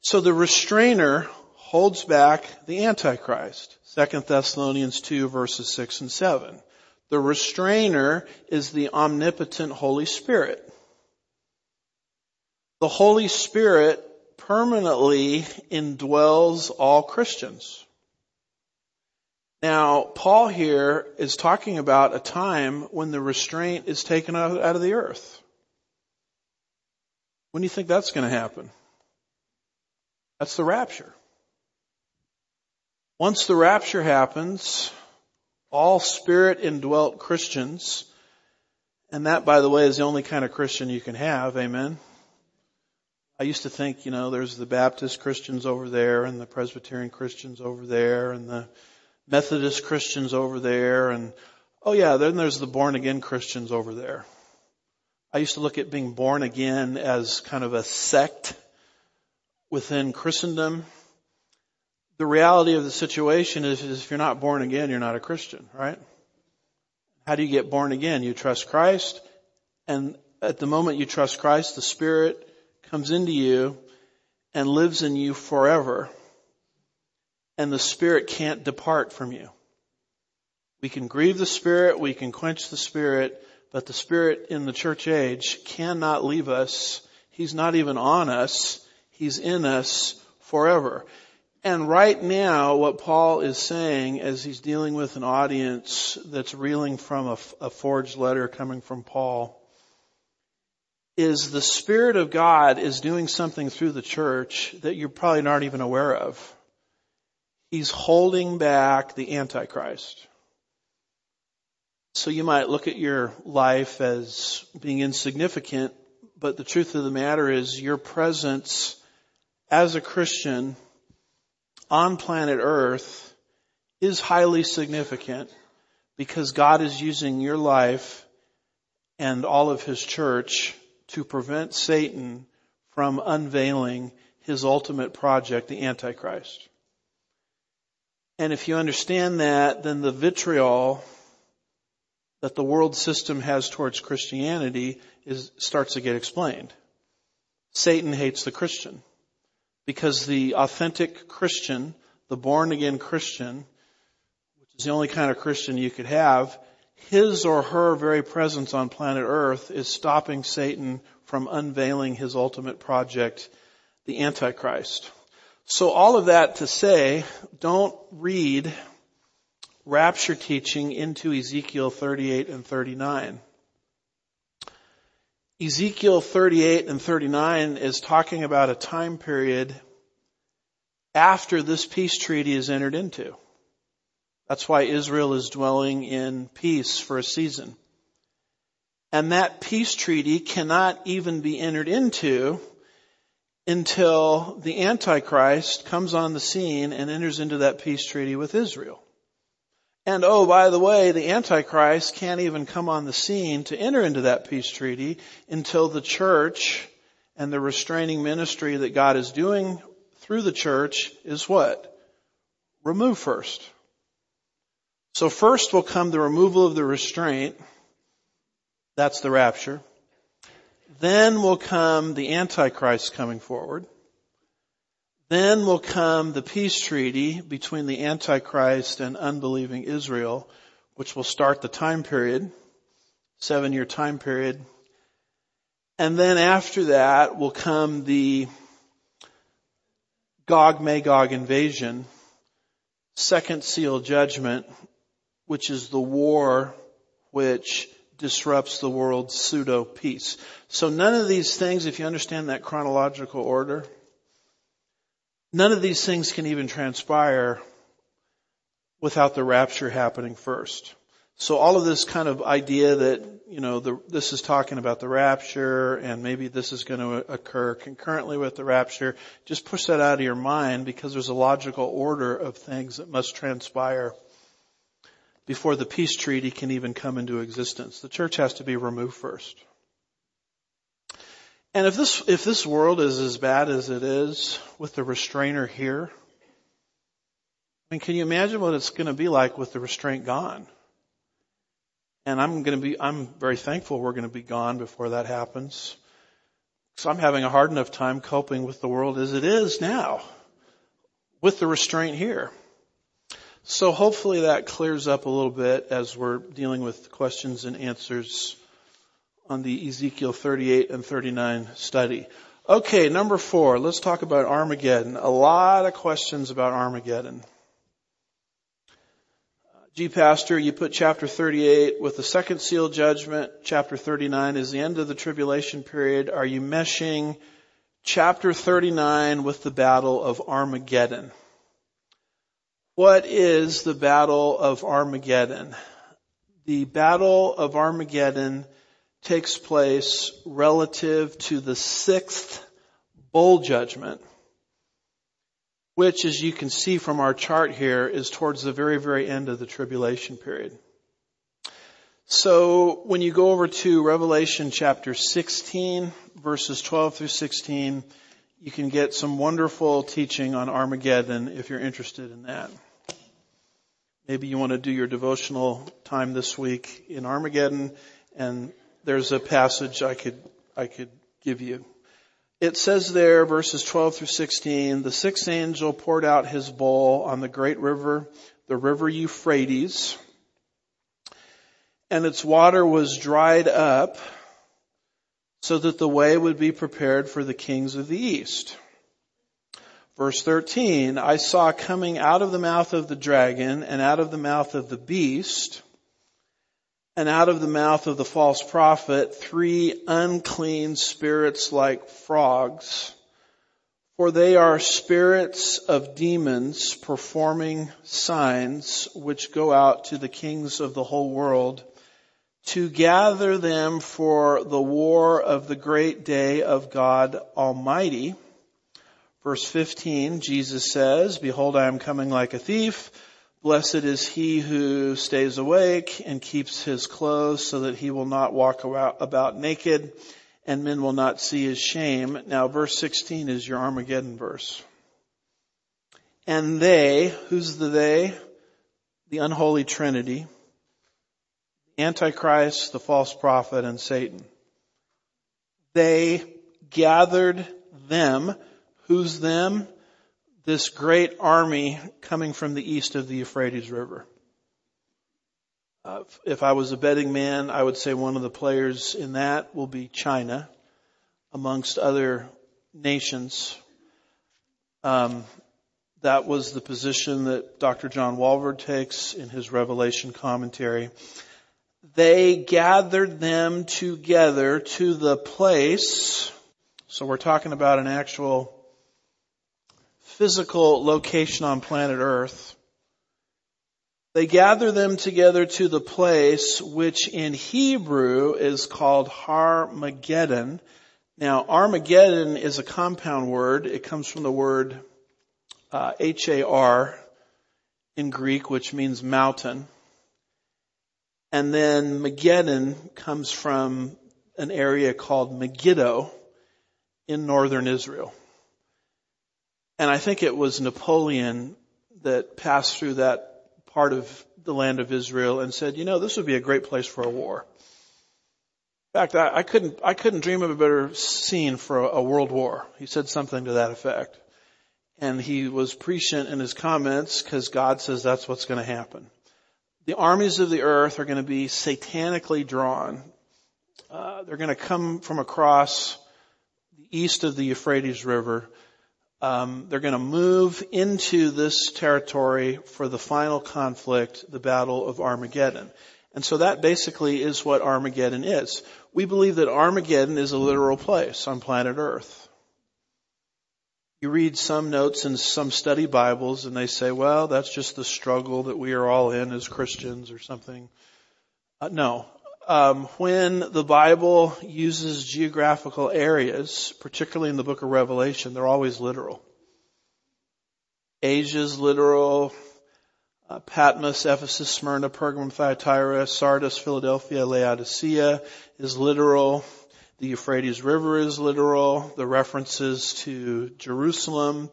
So the restrainer holds back the Antichrist. Second Thessalonians two verses six and seven. The restrainer is the omnipotent Holy Spirit. The Holy Spirit permanently indwells all Christians. Now, Paul here is talking about a time when the restraint is taken out of the earth. When do you think that's going to happen? That's the rapture. Once the rapture happens, all Spirit-indwelt Christians, and that, by the way, is the only kind of Christian you can have, amen? I used to think, you know, there's the Baptist Christians over there, and the Presbyterian Christians over there, and the Methodist Christians over there, and oh yeah, then there's the born-again Christians over there. I used to look at being born again as kind of a sect within Christendom. The reality of the situation is, is if you're not born again, you're not a Christian, right? How do you get born again? You trust Christ, and at the moment you trust Christ, the Spirit comes into you and lives in you forever. And the Spirit can't depart from you. We can grieve the Spirit, we can quench the Spirit, but the Spirit in the church age cannot leave us. He's not even on us. He's in us forever. And right now, what Paul is saying as he's dealing with an audience that's reeling from a, a forged letter coming from Paul is the Spirit of God is doing something through the church that you probably aren't even aware of. He's holding back the Antichrist. So you might look at your life as being insignificant, but the truth of the matter is your presence as a Christian on planet Earth is highly significant because God is using your life and all of His church to prevent Satan from unveiling his ultimate project, the Antichrist. And if you understand that, then the vitriol that the world system has towards Christianity is starts to get explained. Satan hates the Christian because the authentic Christian, the born-again Christian, which is the only kind of Christian you could have, his or her very presence on planet Earth is stopping Satan from unveiling his ultimate project, the Antichrist. So all of that to say, don't read rapture teaching into Ezekiel thirty-eight and thirty-nine. Ezekiel thirty-eight and thirty-nine is talking about a time period after this peace treaty is entered into. That's why Israel is dwelling in peace for a season. And that peace treaty cannot even be entered into until the Antichrist comes on the scene and enters into that peace treaty with Israel. And oh, by the way, the Antichrist can't even come on the scene to enter into that peace treaty until the church and the restraining ministry that God is doing through the church is what? Remove first. So first will come the removal of the restraint. That's the rapture. Then will come the Antichrist coming forward. Then will come the peace treaty between the Antichrist and unbelieving Israel, which will start the time period, seven-year time period. And then after that will come the Gog-Magog invasion, second seal judgment, which is the war which disrupts the world's pseudo-peace. So none of these things, if you understand that chronological order, none of these things can even transpire without the rapture happening first. So all of this kind of idea that, you know, the, this is talking about the rapture and maybe this is going to occur concurrently with the rapture, just push that out of your mind because there's a logical order of things that must transpire before the peace treaty can even come into existence. The church has to be removed first. And if this, if this world is as bad as it is with the restrainer here, I mean, can you imagine what it's going to be like with the restraint gone? And I'm going to be, I'm very thankful we're going to be gone before that happens. So I'm having a hard enough time coping with the world as it is now with the restraint here. So hopefully that clears up a little bit as we're dealing with questions and answers on the Ezekiel thirty-eight and thirty-nine study. Okay, number four, let's talk about Armageddon. A lot of questions about Armageddon. Gee, Pastor, you put chapter thirty-eight with the second seal judgment. Chapter thirty-nine is the end of the tribulation period. Are you meshing chapter thirty-nine with the battle of Armageddon? What is the Battle of Armageddon? The Battle of Armageddon takes place relative to the sixth bowl judgment, which, as you can see from our chart here, is towards the very, very end of the tribulation period. So when you go over to Revelation chapter sixteen, verses twelve through sixteen, you can get some wonderful teaching on Armageddon if you're interested in that. Maybe you want to do your devotional time this week in Armageddon, and there's a passage I could, I could give you. It says there, verses twelve through sixteen, the sixth angel poured out his bowl on the great river, the river Euphrates, and its water was dried up so that the way would be prepared for the kings of the east. Verse thirteen, I saw coming out of the mouth of the dragon and out of the mouth of the beast, and out of the mouth of the false prophet three unclean spirits like frogs, for they are spirits of demons performing signs which go out to the kings of the whole world to gather them for the war of the great day of God Almighty. Verse fifteen, Jesus says, "Behold, I am coming like a thief. Blessed is he who stays awake and keeps his clothes so that he will not walk about naked and men will not see his shame." Now, verse sixteen is your Armageddon verse. And they, who's the they? The unholy Trinity, Antichrist, the false prophet, and Satan. They gathered them. Who's them? This great army coming from the east of the Euphrates River. Uh, if I was a betting man, I would say one of the players in that will be China, amongst other nations. Um, that was the position that Doctor John Walvoord takes in his Revelation commentary. They gathered them together to the place. So we're talking about an actual physical location on planet Earth. They gather them together to the place which in Hebrew is called Har-Mageddon. Now, Armageddon is a compound word. It comes from the word uh, H A R in Greek, which means mountain. And then Mageddon comes from an area called Megiddo in northern Israel. And I think it was Napoleon that passed through that part of the land of Israel and said, you know, this would be a great place for a war. In fact, I, I couldn't I couldn't dream of a better scene for a, a world war. He said something to that effect. And he was prescient in his comments because God says that's what's going to happen. The armies of the earth are going to be satanically drawn. Uh, they're going to come from across the east of the Euphrates River. Um, they're going to move into this territory for the final conflict, the Battle of Armageddon. And so that basically is what Armageddon is. We believe that Armageddon is a literal place on planet Earth. You read some notes in some study Bibles and they say, well, that's just the struggle that we are all in as Christians or something. Uh, no. Um, when the Bible uses geographical areas, particularly in the book of Revelation, they're always literal. Asia's literal, uh, Patmos, Ephesus, Smyrna, Pergamum, Thyatira, Sardis, Philadelphia, Laodicea is literal. The Euphrates River is literal. The references to Jerusalem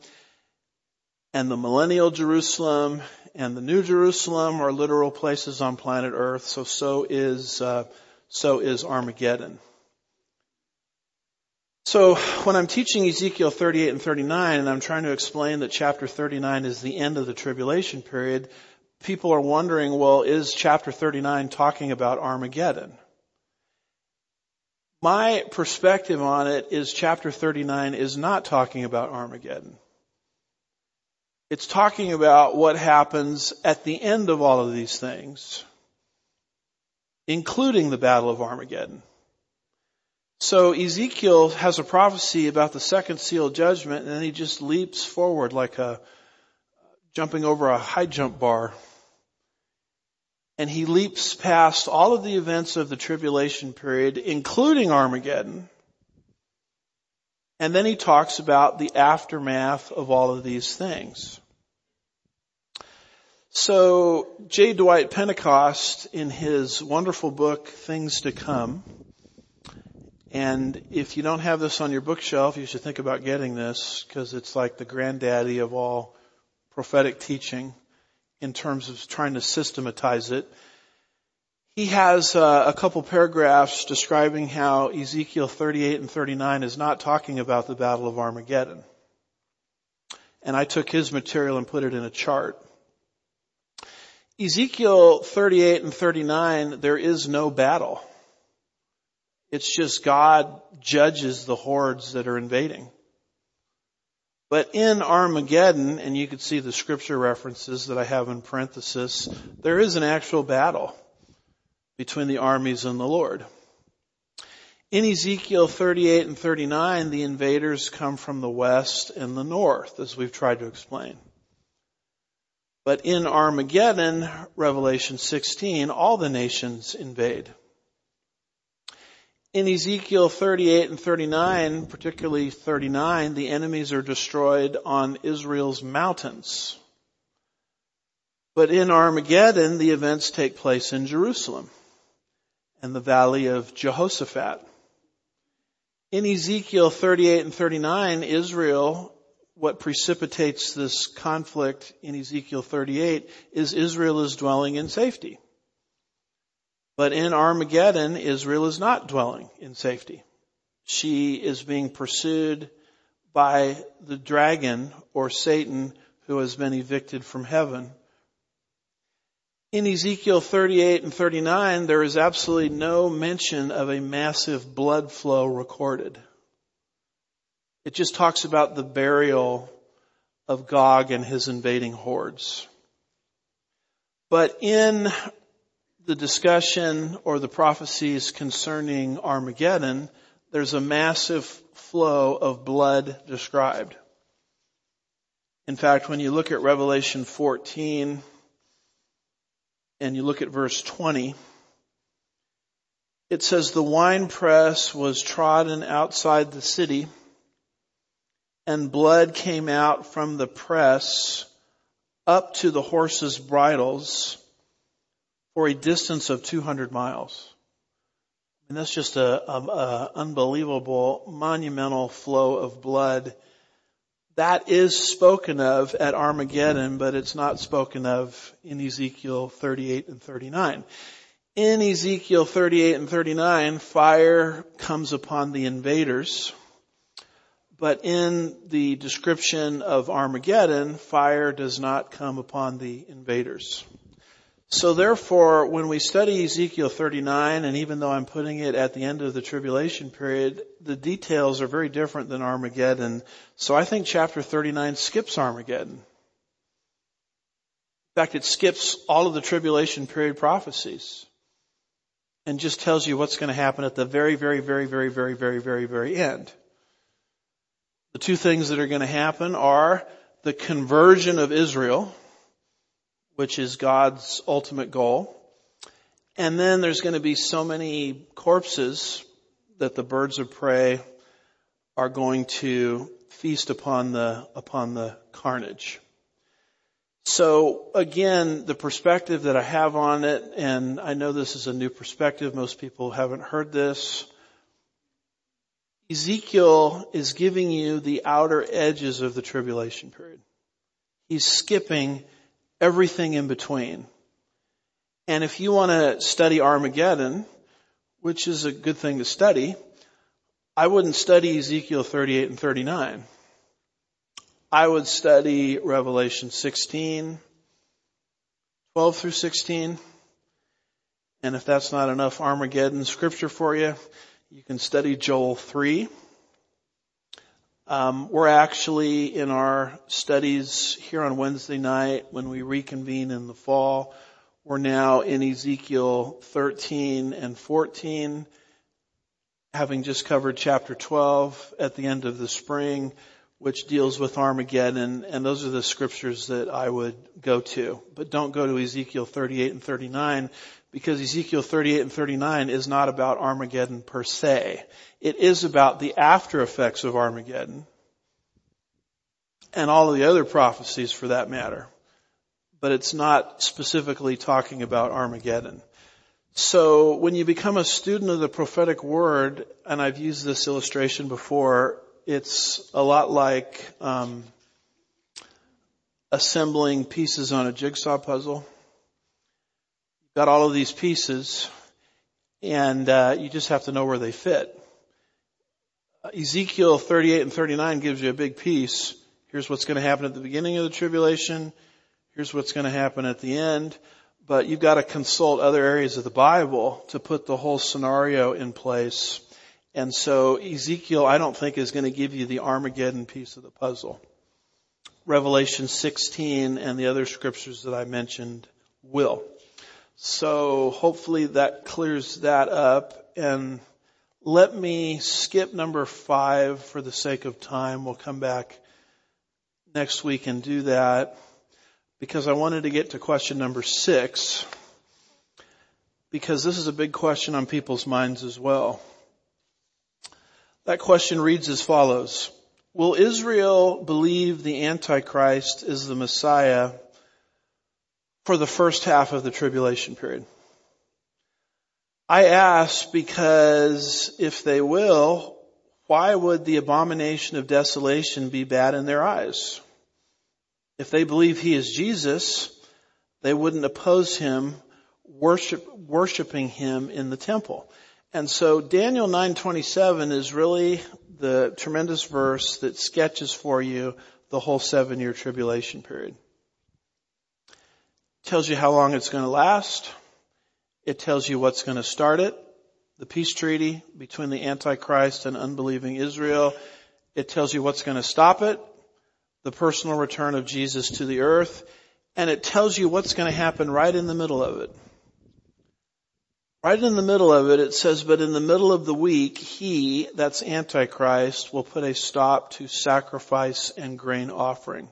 and the millennial Jerusalem and the New Jerusalem are literal places on planet Earth. So, so is, uh, so is Armageddon. So when I'm teaching Ezekiel thirty-eight and thirty-nine, and I'm trying to explain that chapter thirty-nine is the end of the tribulation period, people are wondering, well, is chapter thirty-nine talking about Armageddon? My perspective on it is chapter thirty-nine is not talking about Armageddon. It's talking about what happens at the end of all of these things, including the Battle of Armageddon. So Ezekiel has a prophecy about the second seal judgment, and then he just leaps forward like a jumping over a high jump bar. And he leaps past all of the events of the tribulation period, including Armageddon. And then he talks about the aftermath of all of these things. So J. Dwight Pentecost, in his wonderful book, Things to Come, and if you don't have this on your bookshelf, you should think about getting this because it's like the granddaddy of all prophetic teaching in terms of trying to systematize it. He has uh, a couple paragraphs describing how Ezekiel thirty-eight and thirty-nine is not talking about the Battle of Armageddon. And I took his material and put it in a chart. Ezekiel thirty-eight and thirty-nine, there is no battle. It's just God judges the hordes that are invading. But in Armageddon, and you can see the scripture references that I have in parenthesis, there is an actual battle. between the armies and the Lord. In Ezekiel thirty-eight and thirty-nine, the invaders come from the west and the north, as we've tried to explain. But in Armageddon, Revelation sixteen, all the nations invade. In Ezekiel thirty-eight and thirty-nine, particularly thirty-nine, the enemies are destroyed on Israel's mountains. But in Armageddon, the events take place in Jerusalem and the valley of Jehoshaphat. In Ezekiel thirty-eight and thirty-nine, Israel, what precipitates this conflict in Ezekiel thirty-eight is Israel is dwelling in safety. But in Armageddon, Israel is not dwelling in safety. She is being pursued by the dragon or Satan, who has been evicted from heaven. In Ezekiel thirty-eight and thirty-nine, there is absolutely no mention of a massive blood flow recorded. It just talks about the burial of Gog and his invading hordes. But in the discussion or the prophecies concerning Armageddon, there's a massive flow of blood described. In fact, when you look at Revelation fourteen, and you look at verse twenty, it says, the winepress was trodden outside the city, and blood came out from the press up to the horses' bridles for a distance of two hundred miles. And that's just a, a, a unbelievable, monumental flow of blood. That is spoken of at Armageddon, but it's not spoken of in Ezekiel thirty-eight and thirty-nine. In Ezekiel thirty-eight and thirty-nine, fire comes upon the invaders. But in the description of Armageddon, fire does not come upon the invaders. So therefore, when we study Ezekiel thirty-nine, and even though I'm putting it at the end of the tribulation period, the details are very different than Armageddon. So I think chapter thirty-nine skips Armageddon. In fact, it skips all of the tribulation period prophecies and just tells you what's going to happen at the very, very, very, very, very, very, very, very end. The two things that are going to happen are the conversion of Israel, which is God's ultimate goal. And then there's going to be so many corpses that the birds of prey are going to feast upon the, upon the carnage. So again, the perspective that I have on it, and I know this is a new perspective, most people haven't heard this. Ezekiel is giving you the outer edges of the tribulation period. He's skipping everything in between. And if you want to study Armageddon, which is a good thing to study, I wouldn't study Ezekiel thirty-eight and thirty-nine. I would study Revelation sixteen, twelve through sixteen. And if that's not enough Armageddon scripture for you, you can study Joel three. Um, we're actually in our studies here on Wednesday night when we reconvene in the fall. We're now in Ezekiel thirteen and fourteen, having just covered chapter twelve at the end of the spring, which deals with Armageddon, and those are the scriptures that I would go to. But don't go to Ezekiel thirty-eight and thirty-nine, because Ezekiel thirty-eight and thirty-nine is not about Armageddon per se. It is about the after effects of Armageddon and all of the other prophecies for that matter. But it's not specifically talking about Armageddon. So when you become a student of the prophetic word, and I've used this illustration before, it's a lot like um, assembling pieces on a jigsaw puzzle. You've got all of these pieces, and uh, you just have to know where they fit. Ezekiel thirty-eight and thirty-nine gives you a big piece. Here's what's going to happen at the beginning of the tribulation. Here's what's going to happen at the end. But you've got to consult other areas of the Bible to put the whole scenario in place. And so Ezekiel, I don't think, is going to give you the Armageddon piece of the puzzle. Revelation sixteen and the other scriptures that I mentioned will. So hopefully that clears that up. And let me skip number five for the sake of time. We'll come back next week and do that, because I wanted to get to question number six, because this is a big question on people's minds as well. That question reads as follows. Will Israel believe the Antichrist is the Messiah for the first half of the tribulation period? I ask because if they will, why would the abomination of desolation be bad in their eyes? If they believe he is Jesus, they wouldn't oppose him, worship, worshiping him in the temple. And so Daniel nine twenty-seven is really the tremendous verse that sketches for you the whole seven-year tribulation period. Tells you how long it's going to last. It tells you what's going to start it, the peace treaty between the Antichrist and unbelieving Israel. It tells you what's going to stop it, the personal return of Jesus to the earth. And it tells you what's going to happen right in the middle of it. Right in the middle of it, it says, but in the middle of the week, he, that's Antichrist, will put a stop to sacrifice and grain offering.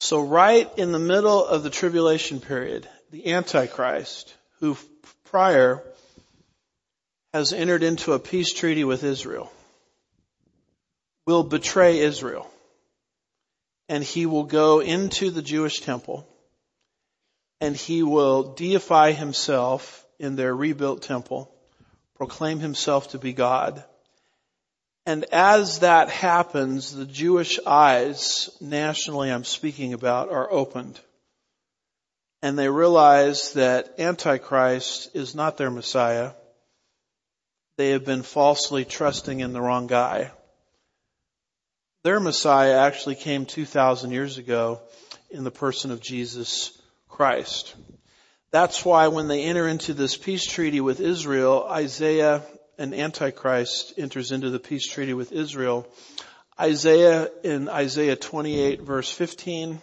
So right in the middle of the tribulation period, the Antichrist, who prior has entered into a peace treaty with Israel, will betray Israel, and he will go into the Jewish temple, and he will deify himself in their rebuilt temple, proclaim himself to be God. And as that happens, the Jewish eyes, nationally I'm speaking about, are opened. And they realize that Antichrist is not their Messiah. They have been falsely trusting in the wrong guy. Their Messiah actually came two thousand years ago in the person of Jesus Christ. That's why when they enter into this peace treaty with Israel, Isaiah... and Antichrist enters into the peace treaty with Israel. Isaiah in Isaiah twenty-eight verse fifteen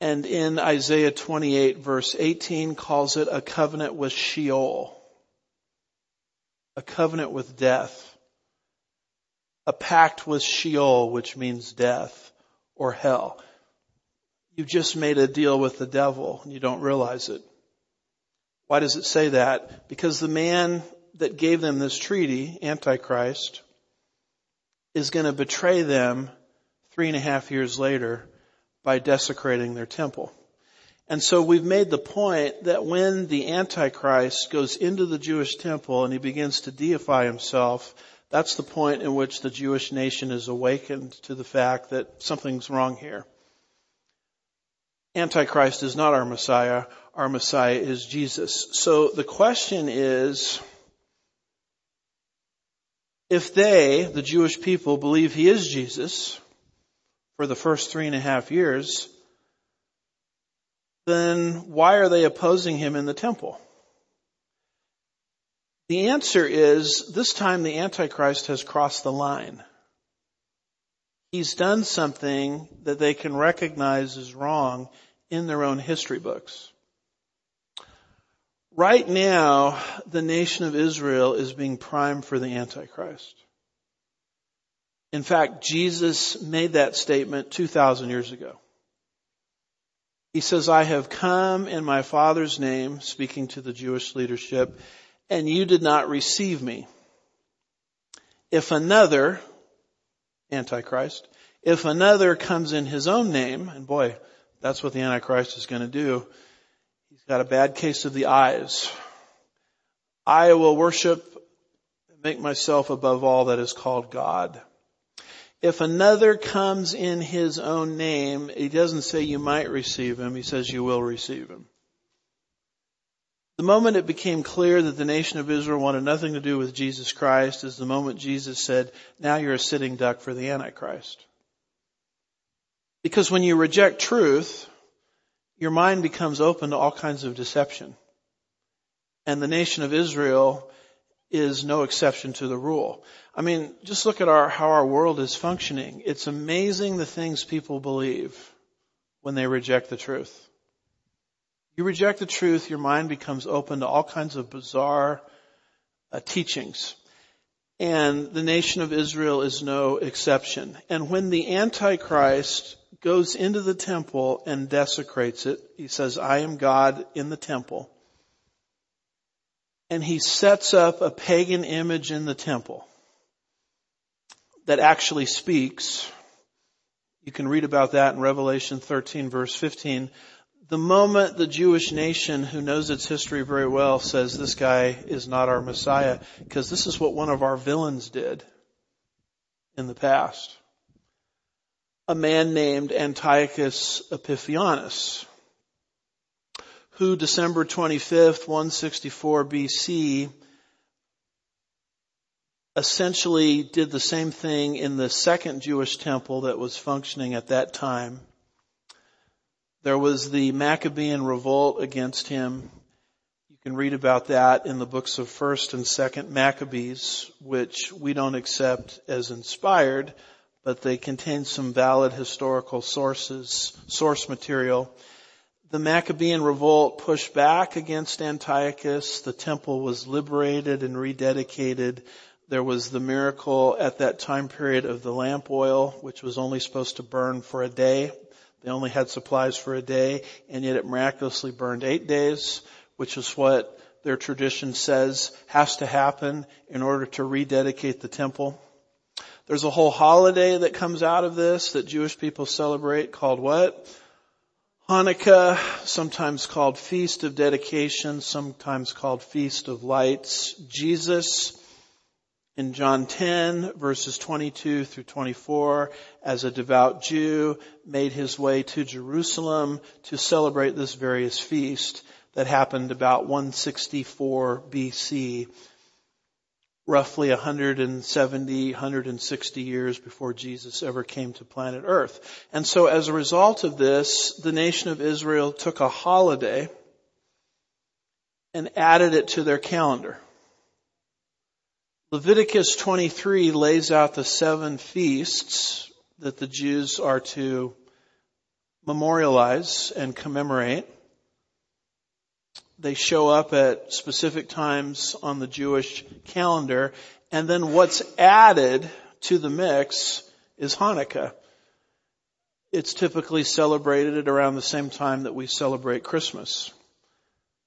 and in Isaiah twenty-eight verse eighteen calls it a covenant with Sheol, a covenant with death, a pact with Sheol, which means death or hell. You've just made a deal with the devil and you don't realize it. Why does it say that? Because the man that gave them this treaty, Antichrist, is going to betray them three and a half years later by desecrating their temple. And so we've made the point that when the Antichrist goes into the Jewish temple and he begins to deify himself, that's the point in which the Jewish nation is awakened to the fact that something's wrong here. Antichrist is not our Messiah. Our Messiah is Jesus. So the question is, if they, the Jewish people, believe he is Jesus for the first three and a half years, then why are they opposing him in the temple? The answer is, this time the Antichrist has crossed the line. He's done something that they can recognize as wrong in their own history books. Right now, the nation of Israel is being primed for the Antichrist. In fact, Jesus made that statement two thousand years ago. He says, I have come in my Father's name, speaking to the Jewish leadership, and you did not receive me. If another... Antichrist, if another comes in his own name, and boy, that's what the Antichrist is going to do. He's got a bad case of the eyes. I will worship and make myself above all that is called God. If another comes in his own name, he doesn't say you might receive him. He says you will receive him. The moment it became clear that the nation of Israel wanted nothing to do with Jesus Christ is the moment Jesus said, now you're a sitting duck for the Antichrist. Because when you reject truth, your mind becomes open to all kinds of deception. And the nation of Israel is no exception to the rule. I mean, just look at our, how our world is functioning. It's amazing the things people believe when they reject the truth. You reject the truth, your mind becomes open to all kinds of bizarre uh, teachings. And the nation of Israel is no exception. And when the Antichrist goes into the temple and desecrates it, he says, I am God in the temple. And he sets up a pagan image in the temple that actually speaks. You can read about that in Revelation thirteen, verse fifteen. The moment the Jewish nation, who knows its history very well, says this guy is not our Messiah, because this is what one of our villains did in the past. A man named Antiochus Epiphanes, who December twenty-fifth, one sixty-four B C, essentially did the same thing in the second Jewish temple that was functioning at that time. There was the Maccabean revolt against him. You can read about that in the books of First and Second Maccabees, which we don't accept as inspired, but they contain some valid historical sources, source material. The Maccabean revolt pushed back against Antiochus. The temple was liberated and rededicated. There was the miracle at that time period of the lamp oil, which was only supposed to burn for a day. They only had supplies for a day, and yet it miraculously burned eight days, which is what their tradition says has to happen in order to rededicate the temple. There's a whole holiday that comes out of this that Jewish people celebrate called what? Hanukkah, sometimes called Feast of Dedication, sometimes called Feast of Lights. Jesus, in John ten, verses twenty-two through twenty-four, as a devout Jew, made his way to Jerusalem to celebrate this various feast that happened about one sixty-four B C, roughly one hundred seventy, one hundred sixty years before Jesus ever came to planet Earth. And so as a result of this, the nation of Israel took a holiday and added it to their calendar. Leviticus twenty-three lays out the seven feasts that the Jews are to memorialize and commemorate. They show up at specific times on the Jewish calendar. And then what's added to the mix is Hanukkah. It's typically celebrated at around the same time that we celebrate Christmas.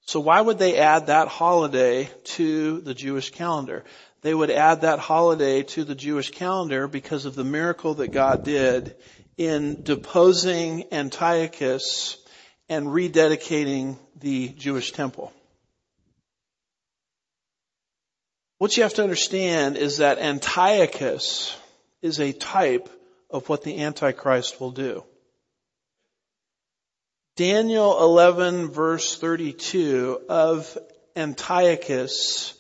So why would they add that holiday to the Jewish calendar? They would add that holiday to the Jewish calendar because of the miracle that God did in deposing Antiochus and rededicating the Jewish temple. What you have to understand is that Antiochus is a type of what the Antichrist will do. Daniel eleven verse thirty-two of Antiochus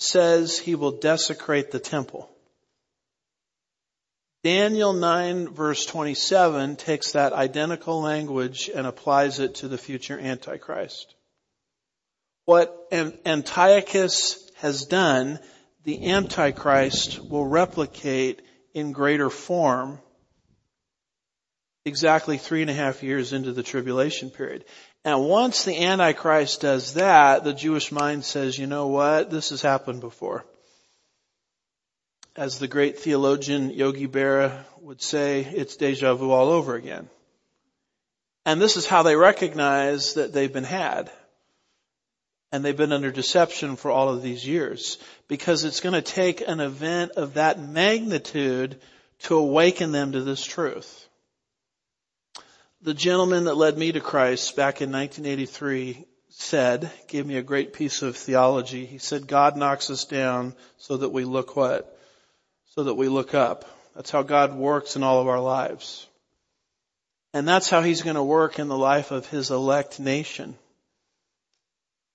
says he will desecrate the temple. Daniel nine verse twenty-seven takes that identical language and applies it to the future Antichrist. What Antiochus has done, the Antichrist will replicate in greater form exactly three and a half years into the tribulation period. And once the Antichrist does that, the Jewish mind says, you know what? This has happened before. As the great theologian Yogi Berra would say, it's deja vu all over again. And this is how they recognize that they've been had. And they've been under deception for all of these years. Because it's going to take an event of that magnitude to awaken them to this truth. The gentleman that led me to Christ back in nineteen eighty-three said, gave me a great piece of theology. He said, God knocks us down so that we look what? So that we look up. That's how God works in all of our lives. And that's how he's going to work in the life of his elect nation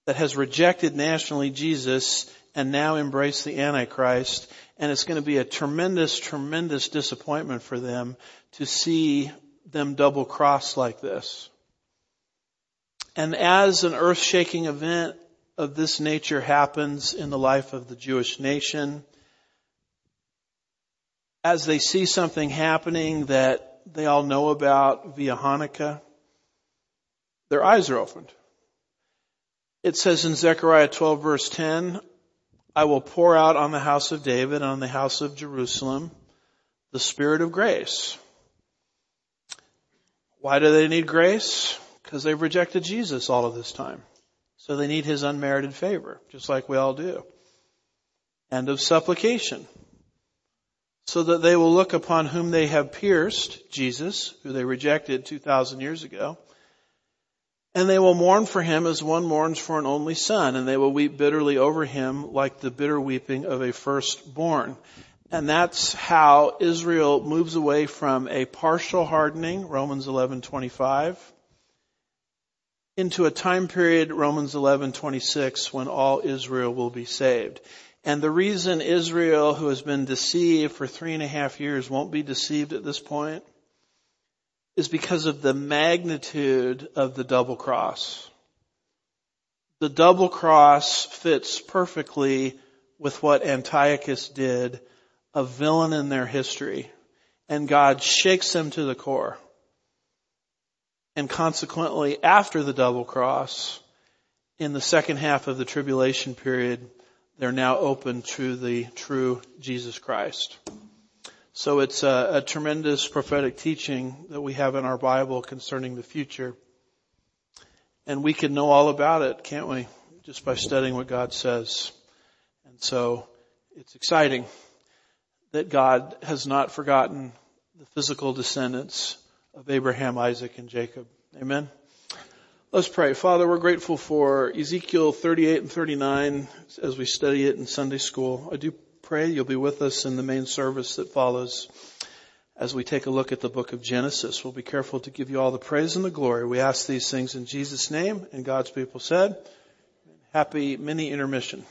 that has rejected nationally Jesus and now embraced the Antichrist. And it's going to be a tremendous, tremendous disappointment for them to see them double cross like this. And as an earth-shaking event of this nature happens in the life of the Jewish nation, as they see something happening that they all know about via Hanukkah, their eyes are opened. It says in Zechariah twelve verse ten, I will pour out on the house of David and on the house of Jerusalem the Spirit of grace. Why do they need grace? Because they've rejected Jesus all of this time. So they need his unmerited favor, just like we all do. And of supplication. So that they will look upon whom they have pierced, Jesus, who they rejected two thousand years ago. And they will mourn for him as one mourns for an only son. And they will weep bitterly over him like the bitter weeping of a firstborn. And that's how Israel moves away from a partial hardening, Romans eleven twenty-five, into a time period, Romans eleven twenty-six, when all Israel will be saved. And the reason Israel, who has been deceived for three and a half years, won't be deceived at this point is because of the magnitude of the double cross. The double cross fits perfectly with what Antiochus did, a villain in their history. And God shakes them to the core. And consequently, after the double cross, in the second half of the tribulation period, they're now open to the true Jesus Christ. So it's a, a tremendous prophetic teaching that we have in our Bible concerning the future. And we can know all about it, can't we? Just by studying what God says. And so it's exciting that God has not forgotten the physical descendants of Abraham, Isaac, and Jacob. Amen. Let's pray. Father, we're grateful for Ezekiel thirty-eight and thirty-nine as we study it in Sunday school. I do pray you'll be with us in the main service that follows as we take a look at the book of Genesis. We'll be careful to give you all the praise and the glory. We ask these things in Jesus' name, and God's people said, happy mini intermission.